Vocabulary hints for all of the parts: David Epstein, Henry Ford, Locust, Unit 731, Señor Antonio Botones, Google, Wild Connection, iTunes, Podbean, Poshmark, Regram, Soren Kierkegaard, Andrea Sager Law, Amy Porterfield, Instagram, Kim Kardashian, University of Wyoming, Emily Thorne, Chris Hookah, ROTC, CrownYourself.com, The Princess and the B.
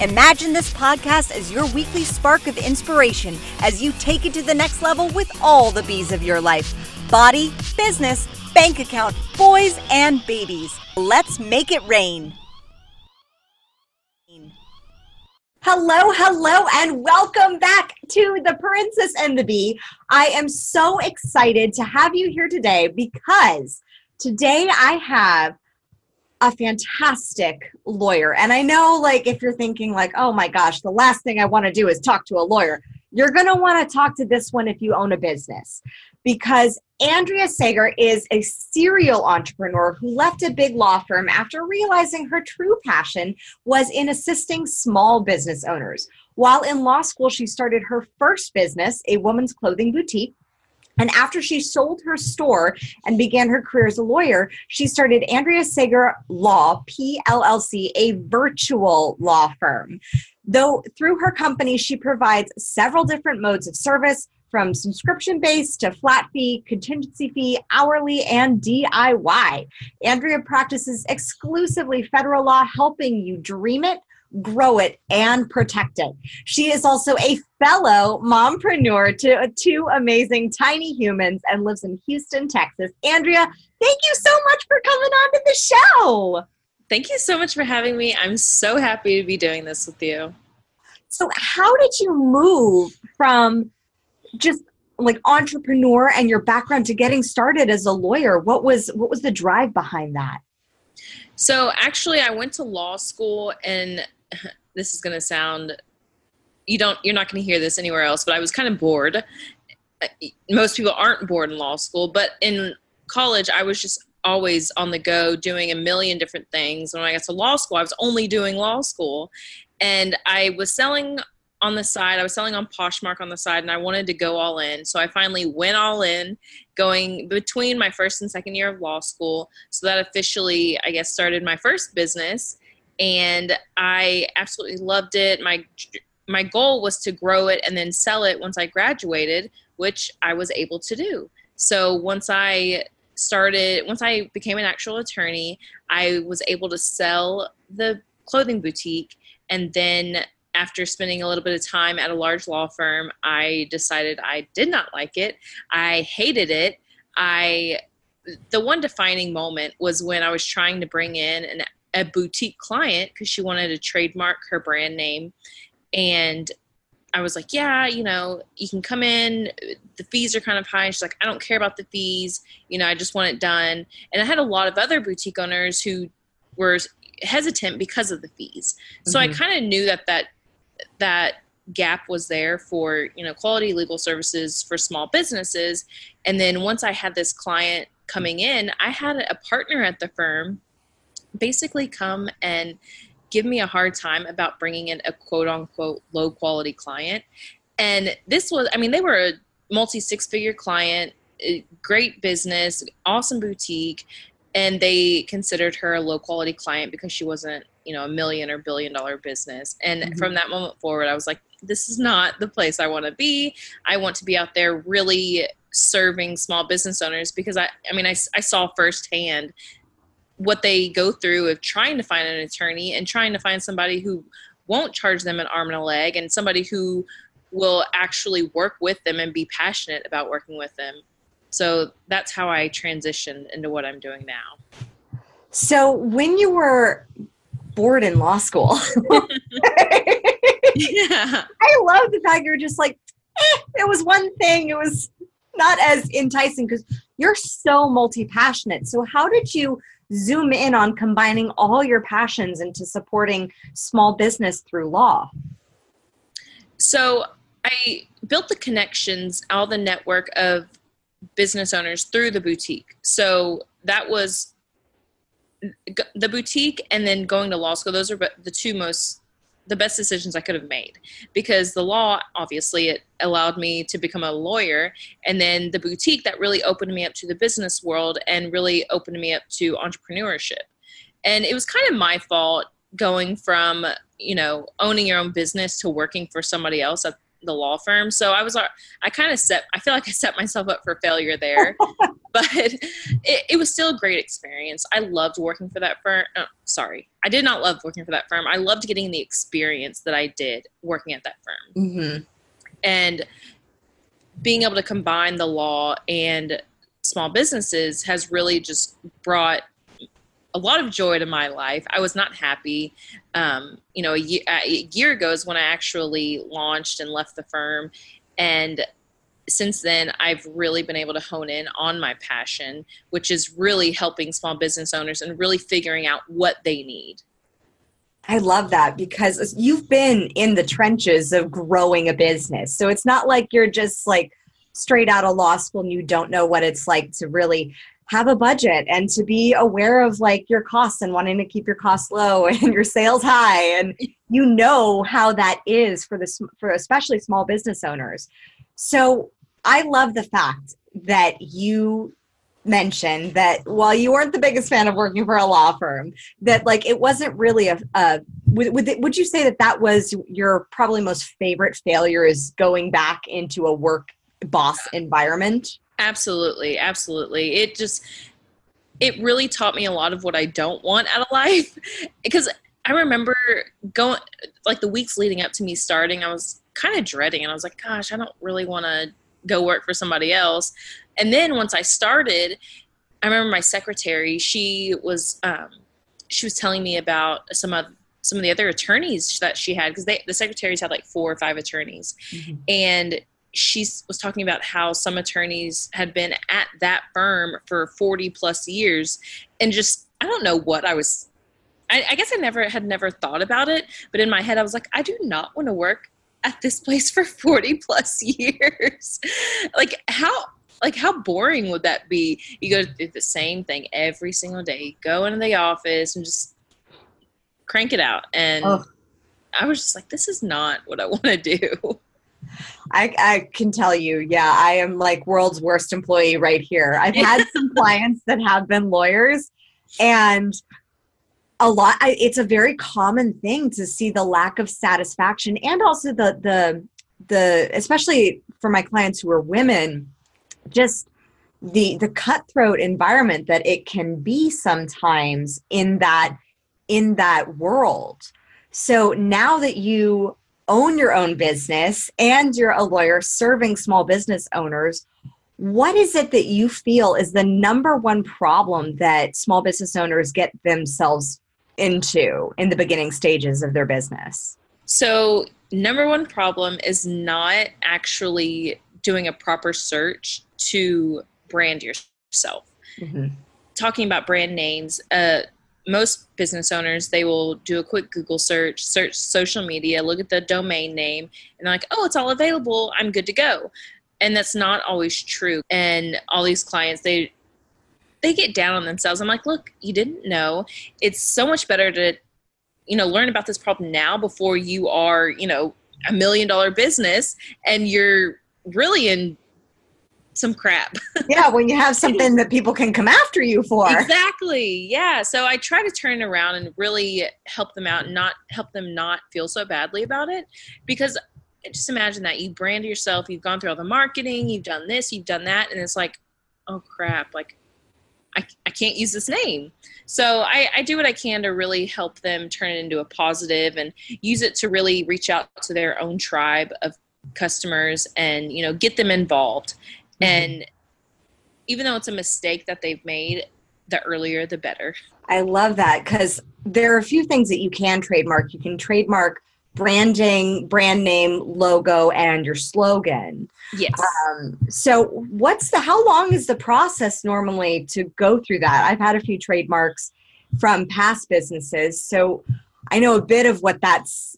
Imagine this podcast as your weekly spark of inspiration as you take it to the next level with all the B's of your life. Body, business, bank account, boys, and babies. Let's make it rain. Hello, and welcome back to The Princess and the Bee. I am so excited to have you here today because today I have a fantastic lawyer. And I know, like, if you're thinking like, oh my gosh, the last thing I want to do is talk to a lawyer. You're going to want to talk to this one if you own a business, because Andrea Sager is a serial entrepreneur who left a big law firm after realizing her true passion was in assisting small business owners. While in law school, she started her first business, a women's clothing boutique. And after she sold her store and began her career as a lawyer, she started Andrea Sager Law, PLLC, a virtual law firm. Though through her company, she provides several different modes of service, from subscription-based to flat fee, contingency fee, hourly, and DIY. Andrea practices exclusively federal law, helping you dream it, grow it, and protect it. She is also a fellow mompreneur to two amazing tiny humans and lives in Houston, Texas. Andrea, thank you so much for coming on to the show. Thank you so much for having me. I'm so happy to be doing this with you. So how did you move from just like entrepreneur and your background to getting started as a lawyer? What was the drive behind that? So actually, I went to law school, and this is going to sound, you're not going to hear this anywhere else, but I was kind of bored. Most people aren't bored in law school, but in college, I was just always on the go doing a million different things. When I got to law school, I was only doing law school, and I was selling on the side. I was selling on Poshmark on the side, and I wanted to go all in. So I finally went all in, going between my first and second year of law school. So that officially, I guess, started my first business, and I absolutely loved it. My goal was to grow it and then sell it once I graduated, which I was able to do. So once I became an actual attorney, I was able to sell the clothing boutique, and then after spending a little bit of time at a large law firm, I decided I did not like it. I hated it. The one defining moment was when I was trying to bring in a boutique client because she wanted to trademark her brand name. And I was like, yeah, you can come in. The fees are kind of high. And she's like, I don't care about the fees. I just want it done. And I had a lot of other boutique owners who were hesitant because of the fees. So I kind of knew that gap was there for, quality legal services for small businesses. And then once I had this client coming in, I had a partner at the firm basically come and give me a hard time about bringing in a quote unquote low quality client. And this was, they were a multi six-figure client, great business, awesome boutique. And they considered her a low quality client because she wasn't, a million or billion dollar business. And from that moment forward, I was like, this is not the place I want to be. I want to be out there really serving small business owners, because I saw firsthand what they go through of trying to find an attorney and trying to find somebody who won't charge them an arm and a leg, and somebody who will actually work with them and be passionate about working with them. So that's how I transitioned into what I'm doing now. So when you were bored in law school, yeah, I love the fact you're just like, it was one thing. It was not as enticing because you're so multi-passionate. So how did you zoom in on combining all your passions into supporting small business through law? So I built the connections, all the network of business owners through the boutique. So that was the boutique and then going to law school. Those are the two most the best decisions I could have made, because the law, obviously, it allowed me to become a lawyer. And then the boutique, that really opened me up to the business world and really opened me up to entrepreneurship. And it was kind of my fault going from, you know, owning your own business to working for somebody else at the law firm. So I feel like I set myself up for failure there, but it was still a great experience. I loved working for that firm. I did not love working for that firm. I loved getting the experience that I did working at that firm, mm-hmm. and being able to combine the law and small businesses has really just brought a lot of joy to my life. I was not happy. A year ago is when I actually launched and left the firm. And since then, I've really been able to hone in on my passion, which is really helping small business owners and really figuring out what they need. I love that, because you've been in the trenches of growing a business. So it's not like you're just like straight out of law school and you don't know what it's like to really have a budget and to be aware of like your costs and wanting to keep your costs low and your sales high. And you know how that is for especially small business owners. So I love the fact that you mentioned that while you weren't the biggest fan of working for a law firm, that like it wasn't really would you say that was your probably most favorite failure, is going back into a work boss environment? Absolutely. Absolutely. It really taught me a lot of what I don't want out of life, because I remember going like the weeks leading up to me starting, I was kind of dreading and I was like, gosh, I don't really want to go work for somebody else. And then once I started, I remember my secretary, she was telling me about some of the other attorneys that she had, because the secretaries had like 4 or 5 attorneys, mm-hmm. and she was talking about how some attorneys had been at that firm for 40 plus years. And just, I don't know what I guess I never thought about it, but in my head I was like, I do not want to work at this place for 40 plus years. Like how boring would that be? You go through the same thing every single day, you go into the office and just crank it out. And I was just like, this is not what I want to do. I can tell you, yeah, I am like world's worst employee right here. I've had some clients that have been lawyers, and it's a very common thing to see the lack of satisfaction, and also the especially for my clients who are women, just the cutthroat environment that it can be sometimes in that world. So now that you own your own business and you're a lawyer serving small business owners, what is it that you feel is the number one problem that small business owners get themselves into in the beginning stages of their business? So, number one problem is not actually doing a proper search to brand yourself. Mm-hmm. Talking about brand names, most business owners, they will do a quick Google search social media, look at the domain name, and they're like, oh, it's all available, I'm good to go. And that's not always true. And all these clients, they get down on themselves. I'm like, look, you didn't know. It's so much better to, learn about this problem now before you are, a $1 million business and you're really in some crap. Yeah, when you have something that people can come after you for. Exactly. Yeah. So I try to turn around and really help them out and not feel so badly about it, because just imagine that you brand yourself, you've gone through all the marketing, you've done this, you've done that, and it's like, oh crap, like I can't use this name. So I do what I can to really help them turn it into a positive and use it to really reach out to their own tribe of customers and, get them involved. And even though it's a mistake that they've made, the earlier, the better. I love that, because there are a few things that you can trademark. You can trademark branding, brand name, logo, and your slogan. Yes. So how long is the process normally to go through that? I've had a few trademarks from past businesses, so I know a bit of what that's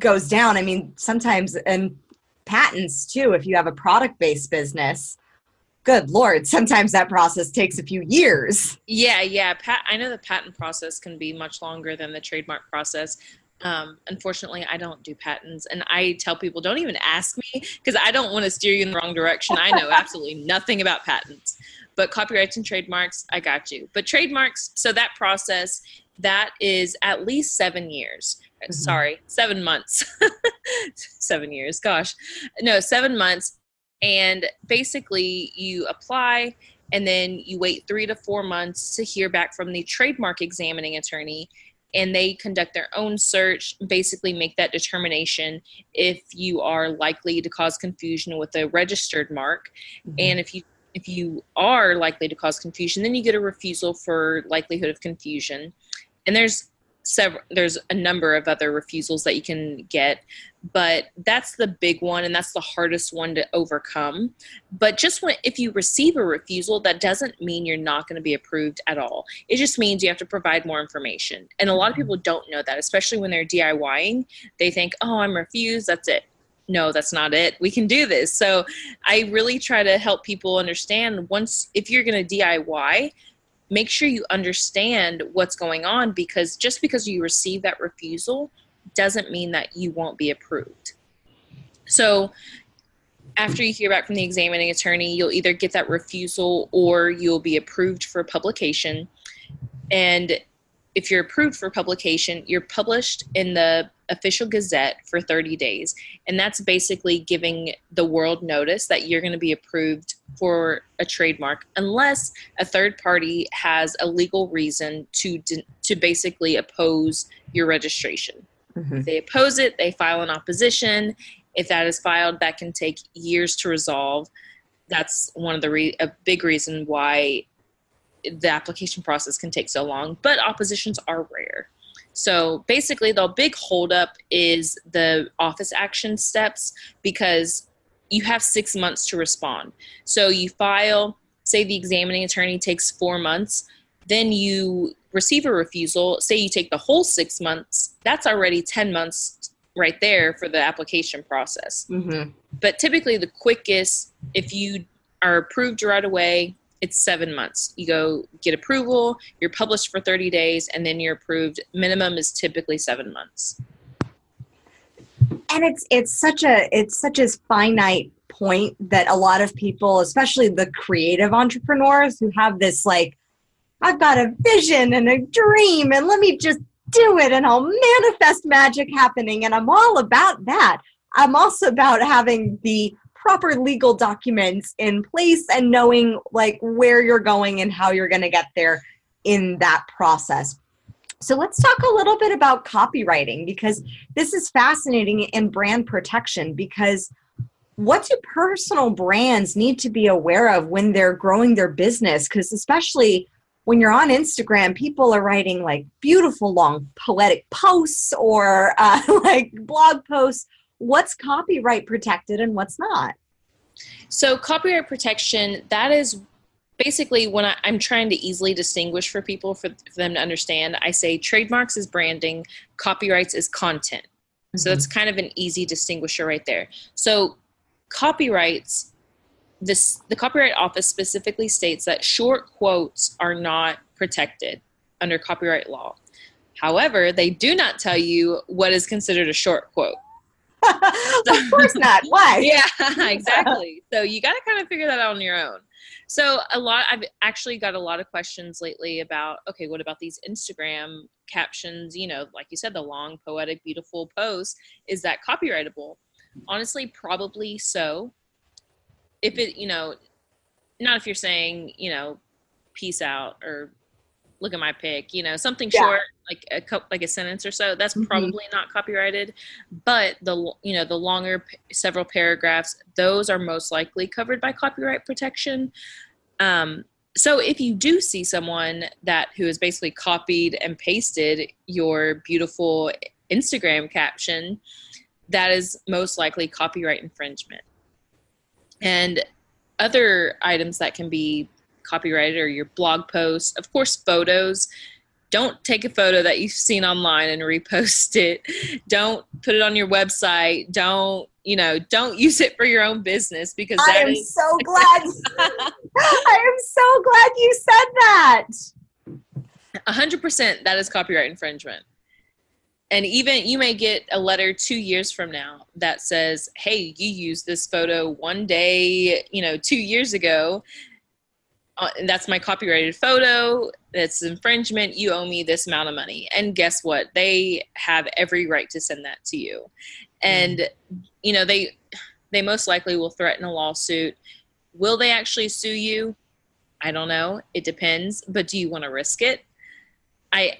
goes down. I mean, sometimes, and patents too, if you have a product-based business, good Lord, sometimes that process takes a few years. Yeah. I know the patent process can be much longer than the trademark process. Unfortunately, I don't do patents, and I tell people, don't even ask me, because I don't want to steer you in the wrong direction. I know absolutely nothing about patents, but copyrights and trademarks, I got you. But trademarks, so that process, that is at least 7 years. Mm-hmm. Sorry, 7 months. 7 years, gosh. No, 7 months. And basically you apply, and then you wait 3 to 4 months to hear back from the trademark examining attorney, and they conduct their own search, basically make that determination if you are likely to cause confusion with a registered mark. Mm-hmm. And if you are likely to cause confusion, then you get a refusal for likelihood of confusion. And there's a number of other refusals that you can get, but that's the big one, and that's the hardest one to overcome. But just if you receive a refusal, that doesn't mean you're not going to be approved at all. It just means you have to provide more information. And a lot of people don't know that, especially when they're DIYing. They think, oh, I'm refused, that's it. No, that's not it. We can do this. So I really try to help people understand, if you're going to DIY, make sure you understand what's going on, because just because you receive that refusal doesn't mean that you won't be approved. So after you hear back from the examining attorney, you'll either get that refusal or you'll be approved for publication. And if you're approved for publication, you're published in the official gazette for 30 days. And that's basically giving the world notice that you're going to be approved for a trademark, unless a third party has a legal reason to basically oppose your registration. Mm-hmm. If they oppose it, they file an opposition. If that is filed, that can take years to resolve. That's one of the a big reason why the application process can take so long, but oppositions are rare. So basically the big holdup is the office action steps, because you have 6 months to respond. So you file, say the examining attorney takes 4 months, then you receive a refusal, say you take the whole 6 months, that's already 10 months right there for the application process. Mm-hmm. But typically the quickest, if you are approved right away, it's 7 months. You go get approval, you're published for 30 days, and then you're approved. Minimum is typically 7 months. And it's such a finite point that a lot of people, especially the creative entrepreneurs who have this like, I've got a vision and a dream and let me just do it and I'll manifest magic happening. And I'm all about that. I'm also about having the proper legal documents in place and knowing like where you're going and how you're going to get there in that process. So let's talk a little bit about copywriting, because this is fascinating in brand protection, because what do personal brands need to be aware of when they're growing their business? Because especially when you're on Instagram, people are writing like beautiful, long, poetic posts or like blog posts. What's copyright protected and what's not? So copyright protection, that is basically when I'm trying to easily distinguish for people, for them to understand. I say trademarks is branding, copyrights is content. Mm-hmm. So that's kind of an easy distinguisher right there. So copyrights, the Copyright Office specifically states that short quotes are not protected under copyright law. However, they do not tell you what is considered a short quote. Of course not. Why? Yeah, exactly. So you got to kind of figure that out on your own. So I've actually got a lot of questions lately about, okay, what about these Instagram captions? You know, like you said, the long, poetic, beautiful post, is that copyrightable? Honestly, probably so. If it, you know, not if you're saying, you know, peace out or look at my pic, you know, something short, like a sentence or so, that's probably not copyrighted. But the longer several paragraphs, those are most likely covered by copyright protection. So if you do see someone who has basically copied and pasted your beautiful Instagram caption, that is most likely copyright infringement. And other items that can be copyrighted or your blog posts, of course, photos. Don't take a photo that you've seen online and repost it. Don't put it on your website. Don't use it for your own business, because I am so glad you said that. 100% that is copyright infringement. And even you may get a letter 2 years from now that says, hey, you used this photo one day, 2 years ago. That's my copyrighted photo. That's infringement. You owe me this amount of money. And guess what? They have every right to send that to you. And, they most likely will threaten a lawsuit. Will they actually sue you? I don't know. It depends. But do you want to risk it? I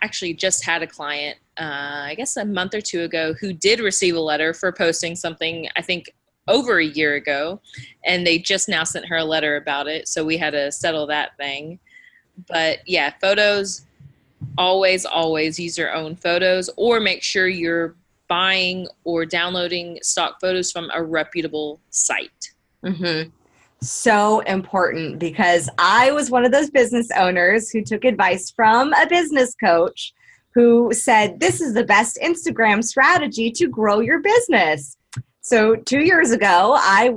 actually just had a client, I guess a month or two ago, who did receive a letter for posting something, I think, over a year ago, and they just now sent her a letter about it. So we had to settle that thing. But yeah, photos, always use your own photos, or make sure you're buying or downloading stock photos from a reputable site. Mm-hmm. So important, because I was one of those business owners who took advice from a business coach who said, this is the best Instagram strategy to grow your business. So 2 years ago, I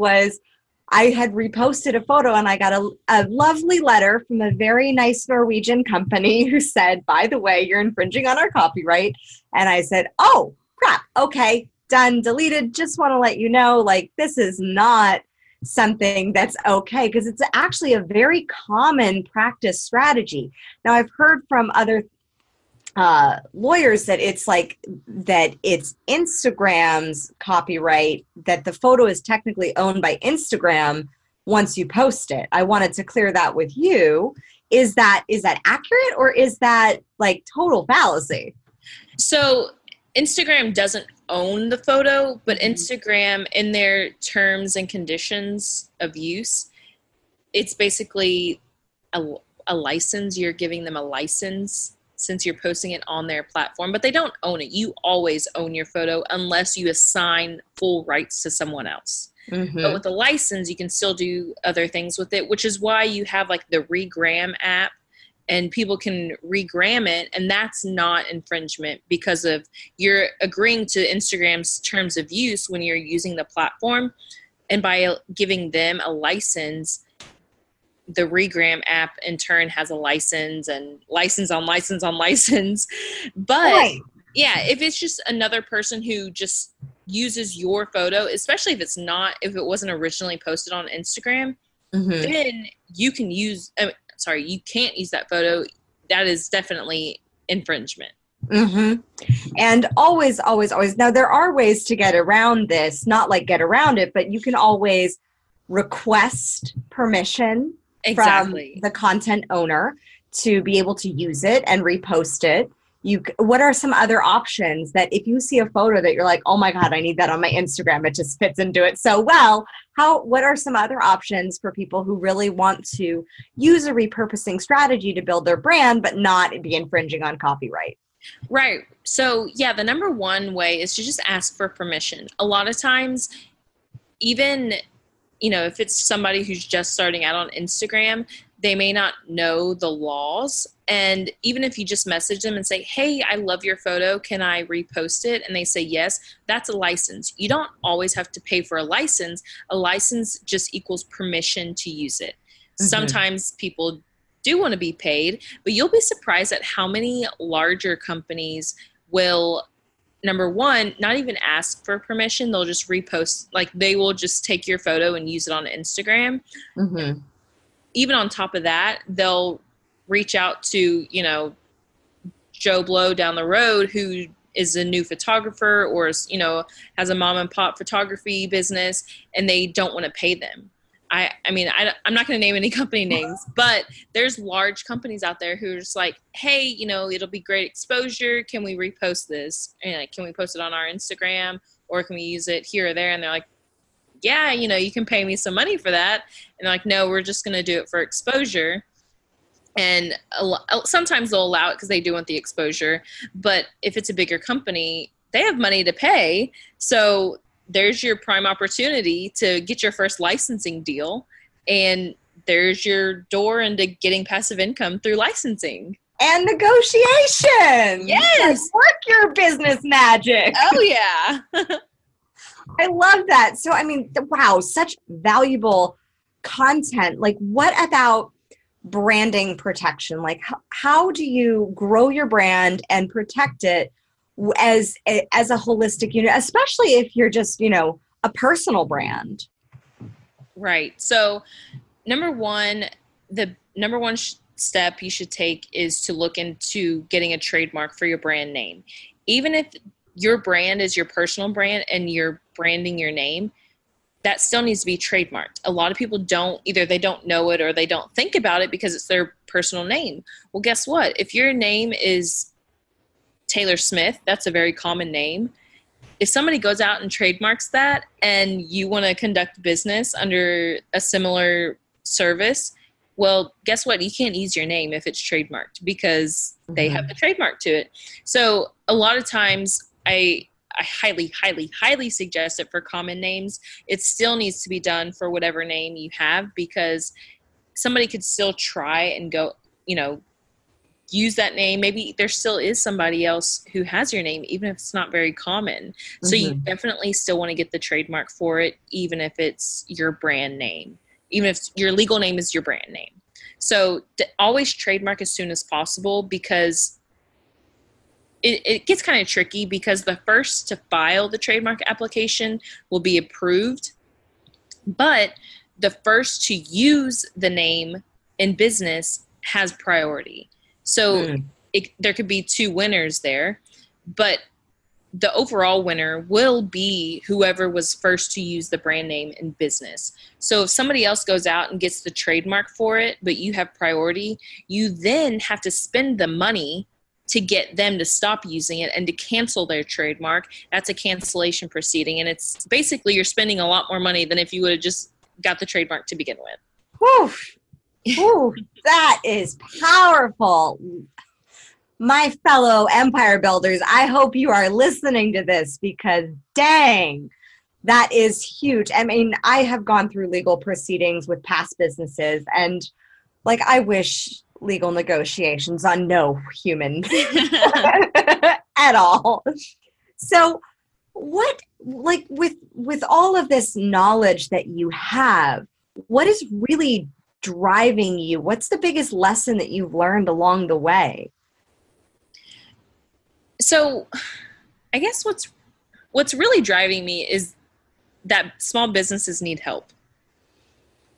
had reposted a photo, and I got a lovely letter from a very nice Norwegian company who said, by the way, you're infringing on our copyright. And I said, oh, crap. Okay, done, deleted. Just want to let you know, this is not something that's okay, because it's actually a very common practice strategy. Now, I've heard from other lawyers that it's Instagram's copyright, that the photo is technically owned by Instagram once you post it. I wanted to clear that with you. Is that accurate, or is that total fallacy? So Instagram doesn't own the photo, but Instagram, in their terms and conditions of use, it's basically a license. You're giving them a license since you're posting it on their platform, but they don't own it. You always own your photo unless you assign full rights to someone else. Mm-hmm. But with a license, you can still do other things with it, which is why you have the Regram app. And people can regram it, and that's not infringement, because of you're agreeing to Instagram's terms of use when you're using the platform. And by giving them a license, the Regram app in turn has a license, and license on license on license. But right. Yeah, if it's just another person who just uses your photo, especially if it wasn't originally posted on Instagram, mm-hmm. then you can you can't use that photo. That is definitely infringement. Mm-hmm. And always. Now, there are ways to get around this, not get around it, but you can always request permission from the content owner to be able to use it and repost it. What are some other options that if you see a photo that you're like, oh my God, I need that on my Instagram. It just fits into it so well. What are some other options for people who really want to use a repurposing strategy to build their brand, but not be infringing on copyright? Right. So yeah, the number one way is to just ask for permission. A lot of times, even, if it's somebody who's just starting out on Instagram, they may not know the laws. And even if you just message them and say, hey, I love your photo, can I repost it? And they say yes, that's a license. You don't always have to pay for a license. A license just equals permission to use it. Mm-hmm. Sometimes people do want to be paid, but you'll be surprised at how many larger companies will, number one, not even ask for permission. They'll just repost, they will just take your photo and use it on Instagram. Mm-hmm. Even on top of that, they'll reach out to, Joe Blow down the road, who is a new photographer or, has a mom and pop photography business, and they don't want to pay them. I'm not going to name any company names, but there's large companies out there who are just like, hey, it'll be great exposure. Can we repost this? And can we post it on our Instagram, or can we use it here or there? And they're like, yeah, you can pay me some money for that. And they're like, no, we're just going to do it for exposure. And sometimes they'll allow it because they do want the exposure. But if it's a bigger company, they have money to pay. So there's your prime opportunity to get your first licensing deal. And there's your door into getting passive income through licensing. And negotiation. Yes. Work your business magic. Oh, yeah. I love that. So, wow, such valuable content. What about branding protection? How do you grow your brand and protect it as a holistic unit, especially if you're just, you know, a personal brand. Right. So the number one step you should take is to look into getting a trademark for your brand name. Even if your brand is your personal brand and you're branding your name, that still needs to be trademarked. A lot of people don't know it or they don't think about it because it's their personal name. Well, guess what? If your name is Taylor Smith, that's a very common name. If somebody goes out and trademarks that and you want to conduct business under a similar service, well, guess what? You can't use your name if it's trademarked because they have the trademark to it. So a lot of times I highly, highly, highly suggest it for common names. It still needs to be done for whatever name you have because somebody could still try and go, you know, use that name. Maybe there still is somebody else who has your name, even if it's not very common. Mm-hmm. So you definitely still want to get the trademark for it, even if it's your brand name, even if your legal name is your brand name. So always trademark as soon as possible because it gets kind of tricky because the first to file the trademark application will be approved, but the first to use the name in business has priority. So there could be two winners there, but the overall winner will be whoever was first to use the brand name in business. So if somebody else goes out and gets the trademark for it, but you have priority, you then have to spend the money to get them to stop using it and to cancel their trademark. That's a cancellation proceeding. And it's basically you're spending a lot more money than if you would have just got the trademark to begin with. Whew. That is powerful. My fellow empire builders, I hope you are listening to this because dang, that is huge. I mean, I have gone through legal proceedings with past businesses and like, I wish legal negotiations on no human at all. So what, like with all of this knowledge that you have, what is really driving you? What's the biggest lesson that you've learned along the way? So I guess what's really driving me is that small businesses need help.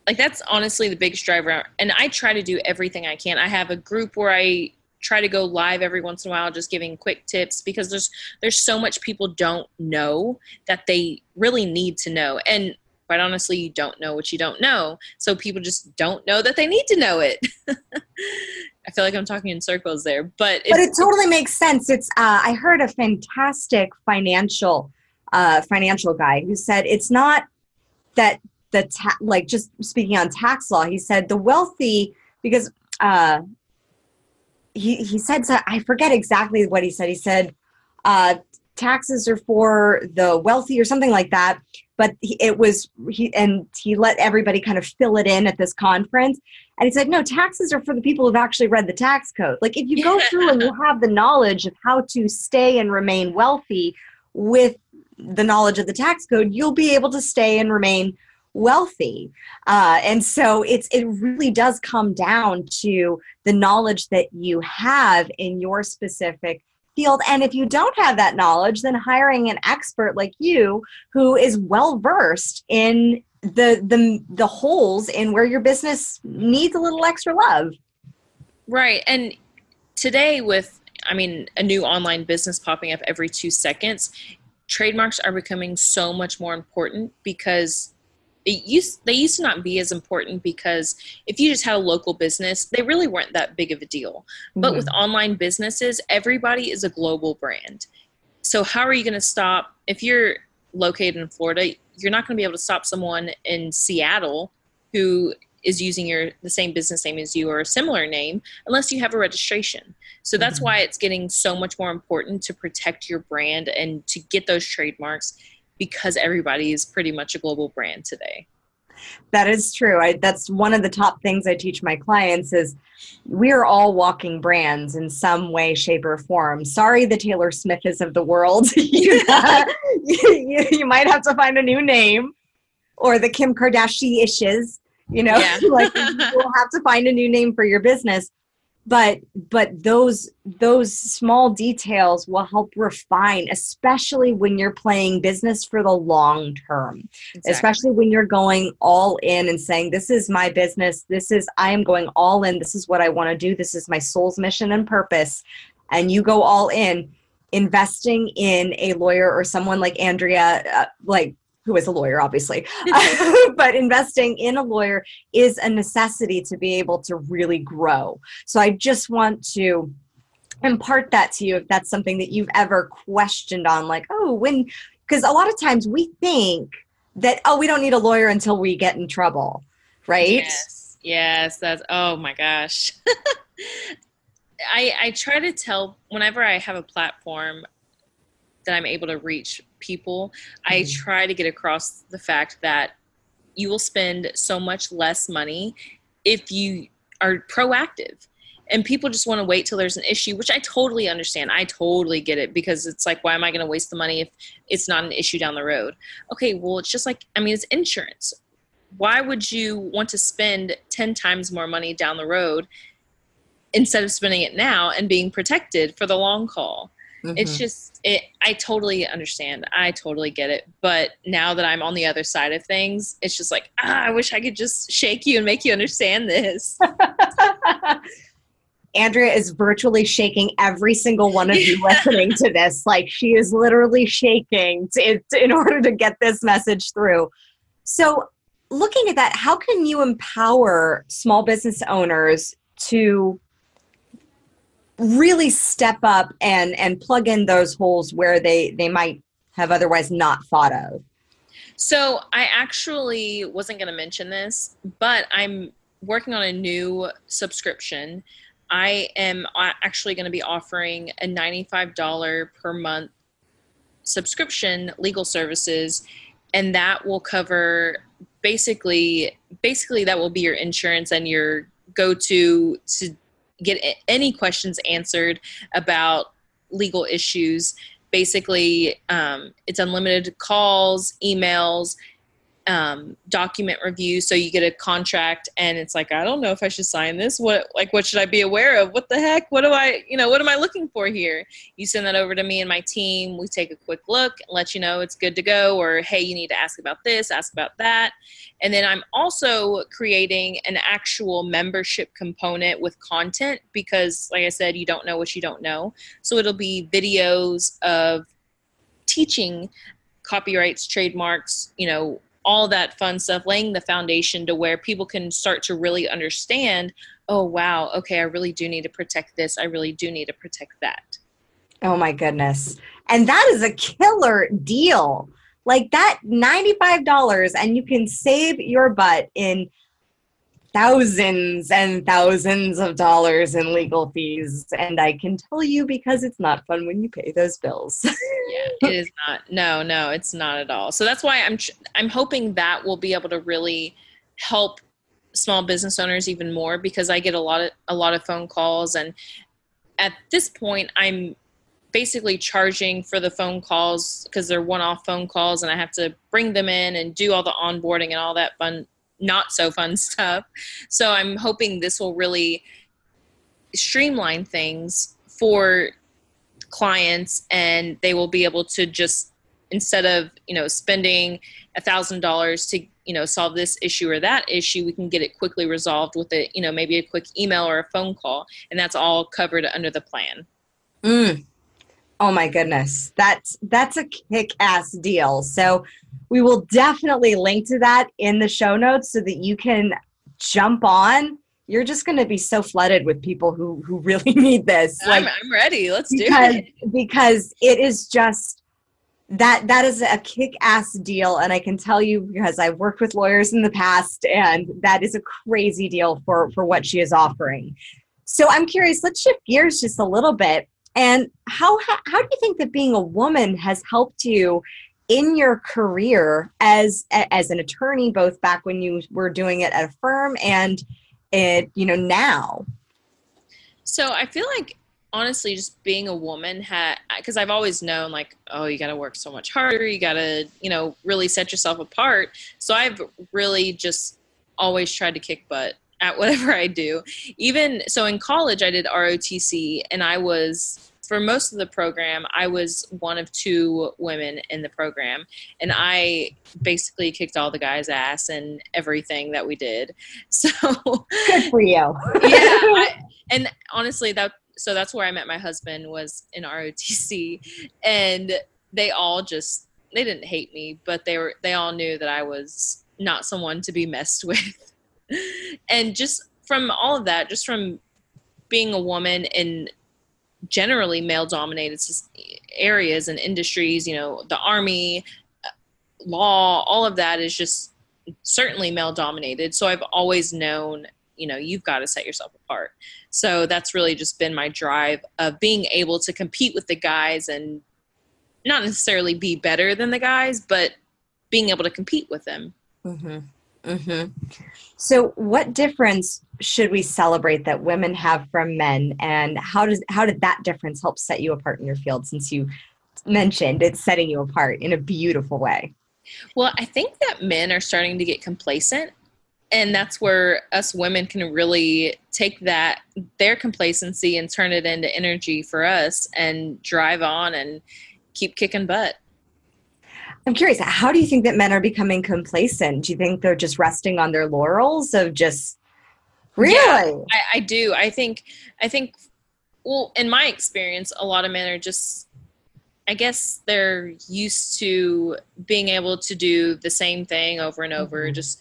Like that's honestly the biggest driver. And I try to do everything I can. I have a group where I try to go live every once in a while, just giving quick tips because there's so much people don't know that they really need to know. And quite honestly, you don't know what you don't know. So people just don't know that they need to know it. I feel like I'm talking in circles there, but it totally makes sense. It's I heard a fantastic financial guy who said, it's not that just speaking on tax law, he said the wealthy, because he said, so I forget exactly what he said. He said taxes are for the wealthy or something like that. But he let everybody kind of fill it in at this conference. And he said, no, taxes are for the people who've actually read the tax code. Like if you go through and you have the knowledge of how to stay and remain wealthy with the knowledge of the tax code, you'll be able to stay and remain wealthy. And so it really does come down to the knowledge that you have in your specific field. And if you don't have that knowledge, then hiring an expert like you who is well-versed in the holes in where your business needs a little extra love. Right. And today a new online business popping up every 2 seconds, trademarks are becoming so much more important because they used to not be as important because if you just had a local business, they really weren't that big of a deal. But with online businesses, everybody is a global brand. So how are you going to stop? If you're located in Florida, you're not going to be able to stop someone in Seattle who is using the same business name as you or a similar name unless you have a registration. So that's why it's getting so much more important to protect your brand and to get those trademarks, because everybody is pretty much a global brand today. That is true. That's one of the top things I teach my clients is we're all walking brands in some way, shape, or form. Sorry, the Taylor Smith is of the world. You might have to find a new name, or the Kim Kardashian ishes, you know, yeah. Like you'll have to find a new name for your business. But those small details will help refine, especially when you're playing business for the long term, exactly. Especially when you're going all in and saying, this is my business. I am going all in. This is what I want to do. This is my soul's mission and purpose. And you go all in, investing in a lawyer or someone like Andrea, who is a lawyer, obviously, but investing in a lawyer is a necessity to be able to really grow. So I just want to impart that to you if that's something that you've ever questioned on, because a lot of times we think that, we don't need a lawyer until we get in trouble, right? Yes, that's, oh my gosh. I try to tell, whenever I have a platform that I'm able to reach people, I try to get across the fact that you will spend so much less money if you are proactive. And people just want to wait till there's an issue, which I totally understand. I totally get it, because it's like, why am I going to waste the money if it's not an issue down the road? Okay, well, it's just like, it's insurance. Why would you want to spend 10 times more money down the road instead of spending it now and being protected for the long haul? It's just, I totally understand. I totally get it. But now that I'm on the other side of things, it's just like, I wish I could just shake you and make you understand this. Andrea is virtually shaking every single one of you listening to this. Like, she is literally shaking in order to get this message through. So looking at that, how can you empower small business owners to really step up and plug in those holes where they might have otherwise not thought of? So I actually wasn't going to mention this, but I'm working on a new subscription. I am actually going to be offering a $95 per month subscription, legal services, and that will cover basically that will be your insurance and your go-to to get any questions answered about legal issues. Basically, it's unlimited calls, emails, document review. So you get a contract and it's like, I don't know if I should sign this. What should I be aware of? What the heck? What am I looking for here? You send that over to me and my team. We take a quick look, let you know it's good to go, or, hey, you need to ask about this, ask about that. And then I'm also creating an actual membership component with content, because like I said, you don't know what you don't know. So it'll be videos of teaching copyrights, trademarks, all that fun stuff, laying the foundation to where people can start to really understand, oh, wow, okay, I really do need to protect this. I really do need to protect that. Oh, my goodness. And that is a killer deal. Like that $95, and you can save your butt in thousands and thousands of dollars in legal fees. And I can tell you, because it's not fun when you pay those bills. Yeah, it is not. No, it's not at all. So that's why I'm hoping that we'll be able to really help small business owners even more, because I get a lot of phone calls. And at this point, I'm basically charging for the phone calls, because they're one-off phone calls and I have to bring them in and do all the onboarding and all that fun, not so fun stuff. So I'm hoping this will really streamline things for clients, and they will be able to just, instead of, spending $1,000 to, solve this issue or that issue, we can get it quickly resolved with a, maybe a quick email or a phone call. And that's all covered under the plan. Oh my goodness. That's a kick-ass deal. So we will definitely link to that in the show notes so that you can jump on. You're just going to be so flooded with people who really need this. I'm ready. Let's do it. Because it is just that is a kick-ass deal. And I can tell you, because I've worked with lawyers in the past, and that is a crazy deal for what she is offering. So I'm curious, let's shift gears just a little bit. And how do you think that being a woman has helped you in your career as an attorney, both back when you were doing it at a firm and it, now? So I feel like, honestly, just being a woman, because I've always known, you got to work so much harder. You got to, really set yourself apart. So I've really just always tried to kick butt at whatever I do. Even so, in college, I did ROTC, and I was, for most of the program, I was one of two women in the program, and I basically kicked all the guys' ass in everything that we did. So good for you. Yeah, and honestly, that's where I met my husband, was in ROTC, and they all just, they didn't hate me, but they all knew that I was not someone to be messed with. And just from all of that, just from being a woman in generally male-dominated areas and industries, you know, the army, law, all of that is just certainly male-dominated. So I've always known, you know, you've got to set yourself apart. So that's really just been my drive of being able to compete with the guys and not necessarily be better than the guys, but being able to compete with them. Mm-hmm. Mm-hmm. So what difference should we celebrate that women have from men, and how did that difference help set you apart in your field, since you mentioned it's setting you apart in a beautiful way? Well, I think that men are starting to get complacent, and that's where us women can really take that, their complacency, and turn it into energy for us and drive on and keep kicking butt. I'm curious, how do you think that men are becoming complacent? Do you think they're just resting on their laurels of just really? Yeah, I do. I think, well, in my experience, a lot of men are just, I guess they're used to being able to do the same thing over and over, mm-hmm. just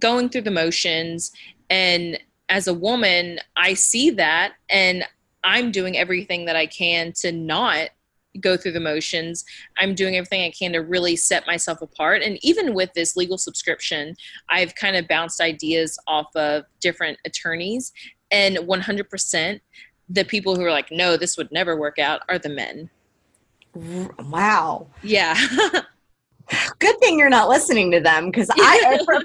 going through the motions. And as a woman, I see that, and I'm doing everything that I can to not go through the motions. I'm doing everything I can to really set myself apart. And even with this legal subscription, I've kind of bounced ideas off of different attorneys, and 100% the people who are like, no, this would never work out, are the men. Wow. Yeah. Good thing you're not listening to them, because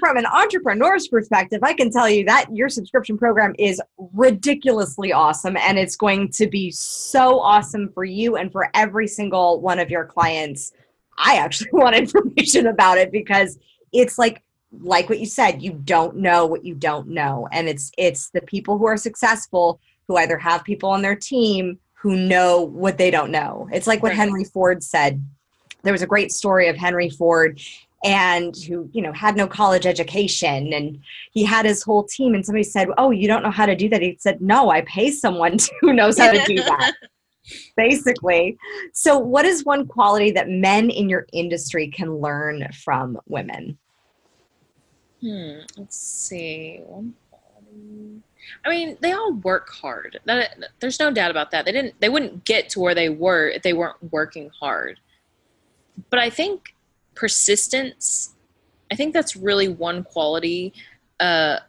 from an entrepreneur's perspective, I can tell you that your subscription program is ridiculously awesome, and it's going to be so awesome for you and for every single one of your clients. I actually want information about it, because it's like what you said, you don't know what you don't know. And it's the people who are successful, who either have people on their team who know what they don't know. It's like what Henry Ford said. There was a great story of Henry Ford, and who, you know, had no college education, and he had his whole team, and somebody said, oh, you don't know how to do that. He said, no, I pay someone who knows how to do that, basically. So what is one quality that men in your industry can learn from women? Let's see. I mean, they all work hard. There's no doubt about that. They wouldn't get to where they were if they weren't working hard. But I think persistence, I think that's really one quality, not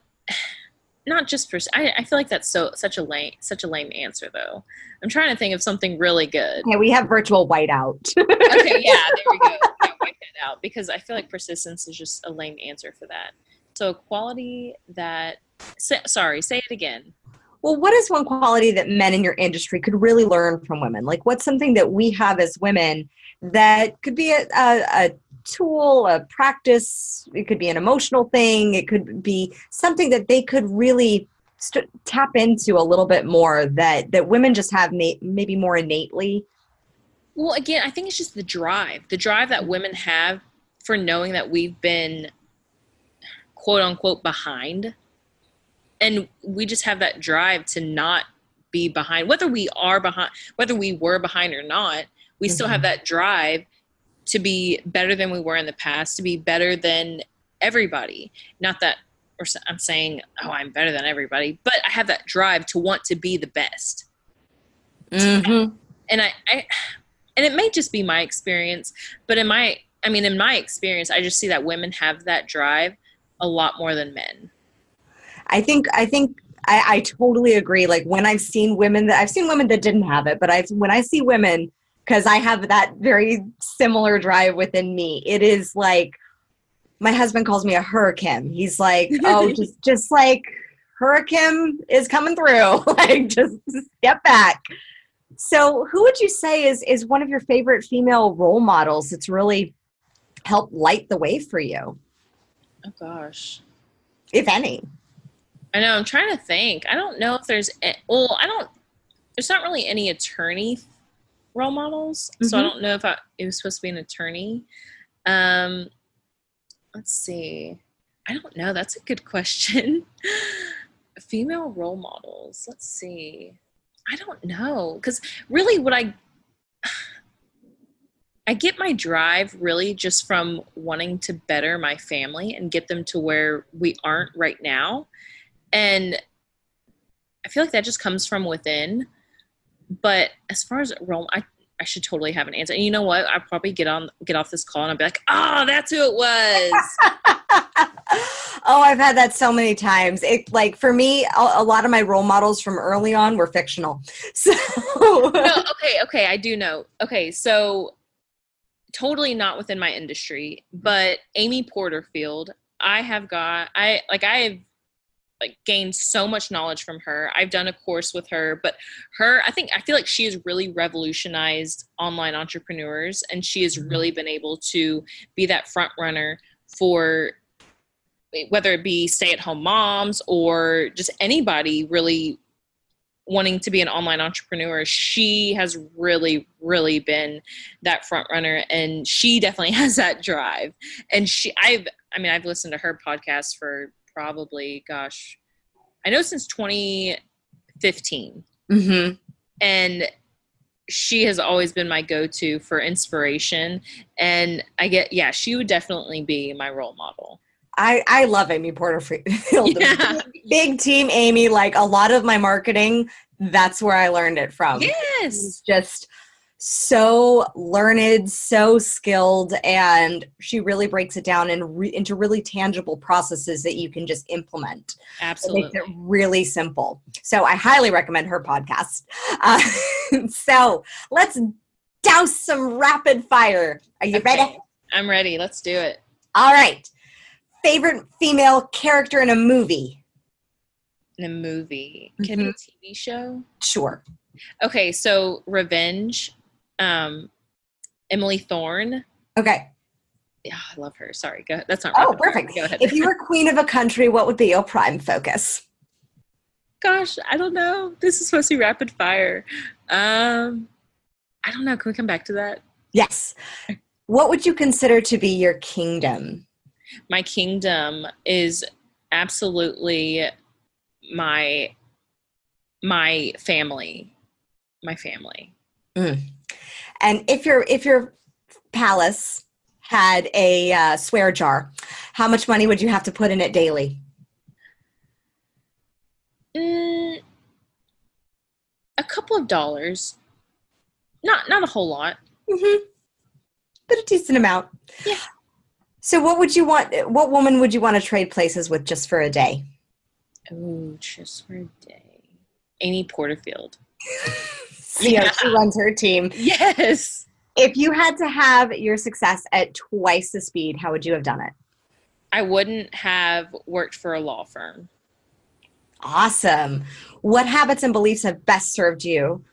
just I feel like that's such a lame answer, though. I'm trying to think of something really good. Okay, we have virtual whiteout. Okay, yeah, there we go. Yeah, wipe that out, because I feel like persistence is just a lame answer for that. So a quality that, sorry, say it again. Well, what is one quality that men in your industry could really learn from women? Like, what's something that we have as women that could be a tool, a practice, it could be an emotional thing, it could be something that they could really tap into a little bit more, that women just have maybe more innately? Well, again, I think it's just the drive that women have for knowing that we've been, quote unquote, behind. And we just have that drive to not be behind, whether we were behind or not. We still have that drive to be better than we were in the past, to be better than everybody. Not that I'm saying, oh, I'm better than everybody, but I have that drive to want to be the best. Mm-hmm. And I it may just be my experience, but in my experience, I just see that women have that drive a lot more than men. I think I totally agree. Like, when I've seen women that didn't have it, but when I see women, because I have that very similar drive within me. It is like, my husband calls me a hurricane. He's like, oh, just like, hurricane is coming through. Like, just step back. So who would you say is one of your favorite female role models that's really helped light the way for you? Oh, gosh. If any. I know. I'm trying to think. I don't know if there's, there's not really any attorney role models. Mm-hmm. So I don't know if it was supposed to be an attorney. Let's see. I don't know. That's a good question. Female role models. Let's see. I don't know. 'Cause really what I get my drive really just from wanting to better my family and get them to where we aren't right now. And I feel like that just comes from within. But as far as Rome, I should totally have an answer. And you know what? I'll probably get off this call and I'll be like, oh, that's who it was. Oh, I've had that so many times. It, like, for me, a lot of my role models from early on were fictional. So No, okay. I do know. Okay. So totally not within my industry, but Amy Porterfield, I have gained so much knowledge from her. I've done a course with her, but I feel like she has really revolutionized online entrepreneurs, and she has really been able to be that front runner for whether it be stay-at-home moms or just anybody really wanting to be an online entrepreneur. She has really, really been that front runner, and she definitely has that drive. And I've listened to her podcast for probably, I know since 2015. Mm-hmm. And she has always been my go-to for inspiration. And she would definitely be my role model. I love Amy Porterfield. Yeah. Big team Amy, like a lot of my marketing, that's where I learned it from. Yes. She's just so learned, so skilled, and she really breaks it down into really tangible processes that you can just implement. Absolutely. It makes it really simple. So I highly recommend her podcast. So let's douse some rapid fire. Are you ready? I'm ready. Let's do it. All right. Favorite female character in a movie? Mm-hmm. Can it be a TV show? Sure. Okay, so Revenge, Emily Thorne. Okay. Yeah, I love her. Sorry, go ahead. That's not right. Oh, perfect. Go ahead. If you were queen of a country, what would be your prime focus? Gosh, I don't know. This is supposed to be rapid fire. I don't know. Can we come back to that? Yes. What would you consider to be your kingdom? My kingdom is absolutely my family, my family. Mm. And if your palace had a swear jar, how much money would you have to put in it daily? A couple of dollars, not a whole lot, mm-hmm. but a decent amount. Yeah. So what woman would you want to trade places with just for a day? Oh, just for a day. Amy Porterfield. See how she runs her team. Yes. If you had to have your success at twice the speed, how would you have done it? I wouldn't have worked for a law firm. Awesome. What habits and beliefs have best served you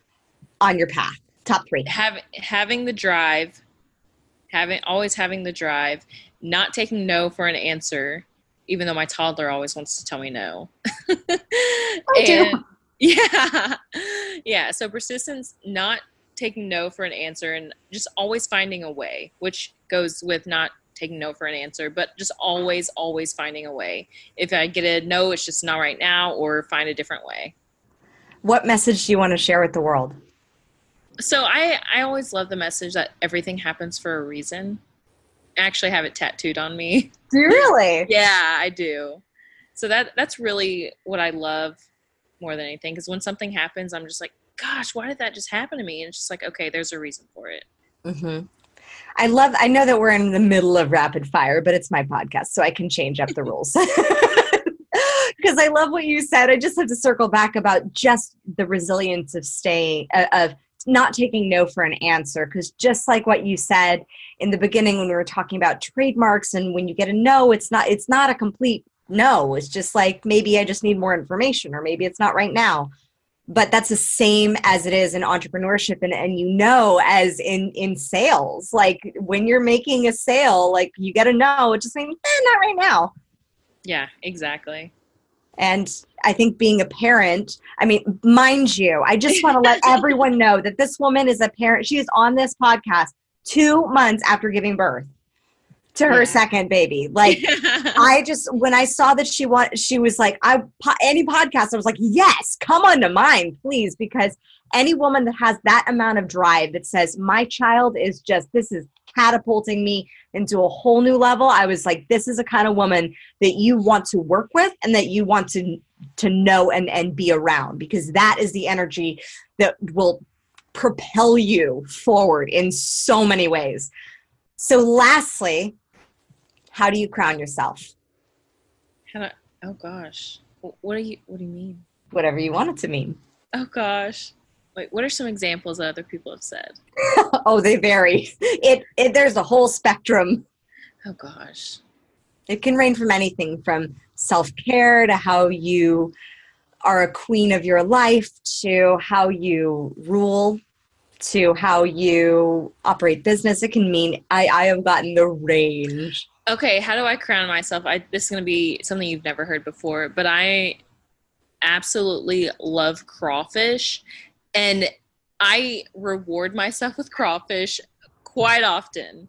on your path? Top three. Having the drive, not taking no for an answer, even though my toddler always wants to tell me no. Yeah. So persistence, not taking no for an answer, and just always finding a way, which goes with not taking no for an answer, but just always, always finding a way. If I get a no, it's just not right now, or find a different way. What message do you want to share with the world? So I always love the message that everything happens for a reason. I actually have it tattooed on me. Do you really? Yeah, I do. So that's really what I love more than anything, because when something happens, I'm just like, gosh, why did that just happen to me? And it's just like, okay, there's a reason for it. Mm-hmm. I know that we're in the middle of rapid fire, but it's my podcast, so I can change up the rules. Because I love what you said. I just have to circle back about just the resilience of staying, of not taking no for an answer, because just like what you said in the beginning when we were talking about trademarks, and when you get a no, it's not a complete no. It's just like, maybe I just need more information, or maybe it's not right now. But that's the same as it is in entrepreneurship, and as in sales. Like when you're making a sale, like you get a no, it just means not right now. Yeah, exactly. And I think being a parent, I mean, mind you, I just want to let everyone know that this woman is a parent. She is on this podcast 2 months after giving birth to her second baby. Like I just, when I saw that she was like, any podcast, I was like, yes, come on to mine, please. Because any woman that has that amount of drive that says my child is just, this is catapulting me into a whole new level. I was like, this is a kind of woman that you want to work with and that you want to know and be around, because that is the energy that will propel you forward in so many ways. So lastly, how do you crown yourself? What do you mean? Whatever you want it to mean. Oh gosh. Wait, what are some examples that other people have said? Oh, they vary. There's a whole spectrum. Oh gosh. It can range from anything from self-care to how you are a queen of your life, to how you rule, to how you operate business. It can mean I have gotten the range. Okay, how do I crown myself? This is going to be something you've never heard before, but I absolutely love crawfish. And I reward myself with crawfish quite often.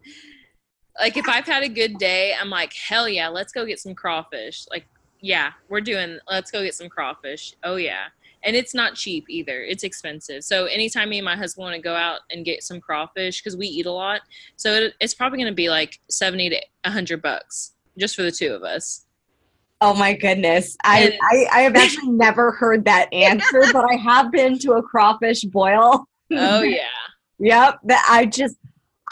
Like if I've had a good day, I'm like, hell yeah, let's go get some crawfish. Like, yeah, let's go get some crawfish. Oh yeah. And it's not cheap either. It's expensive. So anytime me and my husband want to go out and get some crawfish, because we eat a lot. So it's probably going to be like $70 to $100 just for the two of us. Oh my goodness. I have actually never heard that answer, but I have been to a crawfish boil. Oh yeah. Yep.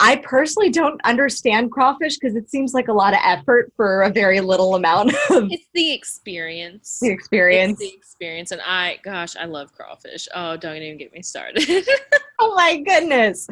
I personally don't understand crawfish because it seems like a lot of effort for a very little amount. It's the experience. And I love crawfish. Oh, don't even get me started. Oh my goodness.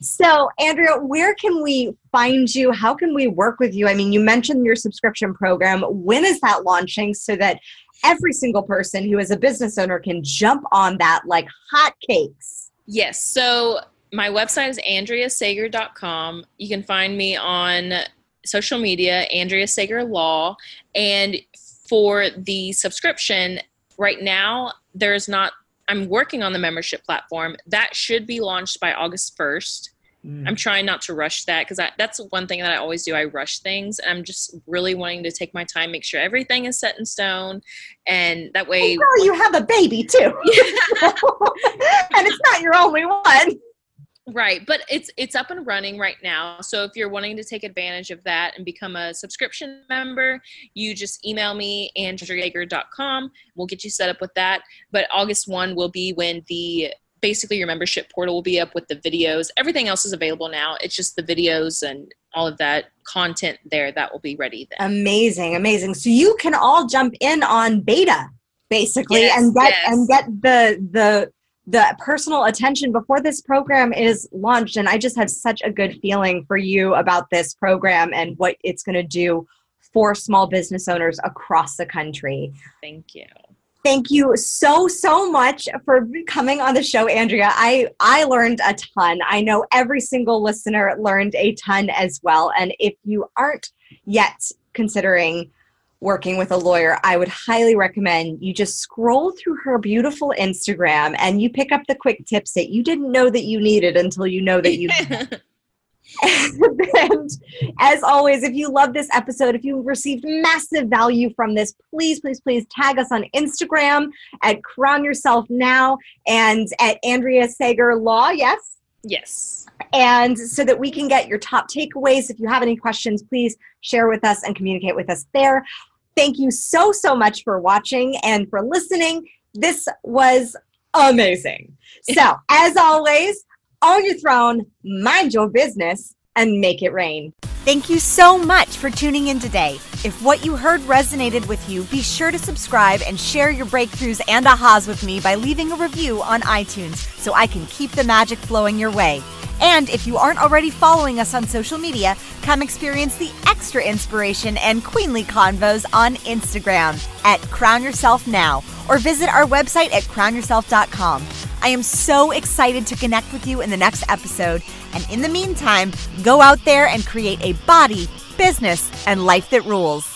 So Andrea, where can we find you? How can we work with you? I mean, you mentioned your subscription program. When is that launching so that every single person who is a business owner can jump on that like hotcakes? Yes. So my website is AndreaSager.com. You can find me on social media, Andrea Sager Law. And for the subscription right now, I'm working on the membership platform. That should be launched by August 1st. I'm trying not to rush that because that's one thing that I always do. I rush things. And I'm just really wanting to take my time, make sure everything is set in stone. And that way. Oh, girl, you have a baby too. Yeah. And it's not your only one. Right. But it's up and running right now. So if you're wanting to take advantage of that and become a subscription member, you just email me, andreasager.com. We'll get you set up with that. But August 1 will be when basically your membership portal will be up with the videos. Everything else is available now. It's just the videos and all of that content there that will be ready then. Amazing. Amazing. So you can all jump in on beta basically and get the personal attention before this program is launched. And I just have such a good feeling for you about this program and what it's going to do for small business owners across the country. Thank you. Thank you so, so much for coming on the show, Andrea. I learned a ton. I know every single listener learned a ton as well. And if you aren't yet considering working with a lawyer, I would highly recommend you just scroll through her beautiful Instagram and you pick up the quick tips that you didn't know that you needed until you know that you needed. And as always, if you love this episode, if you received massive value from this, please, please, please tag us on Instagram at Crown Yourself Now and at Andrea Sager Law. Yes. Yes. And so that we can get your top takeaways. If you have any questions, please share with us and communicate with us there. Thank you so, so much for watching and for listening. This was amazing. So as always, own your throne, mind your business, and make it rain. Thank you so much for tuning in today. If what you heard resonated with you, be sure to subscribe and share your breakthroughs and ahas with me by leaving a review on iTunes so I can keep the magic flowing your way. And if you aren't already following us on social media, come experience the extra inspiration and queenly convos on Instagram at Crown Yourself Now, or visit our website at CrownYourself.com. I am so excited to connect with you in the next episode. And in the meantime, go out there and create a body, business, and life that rules.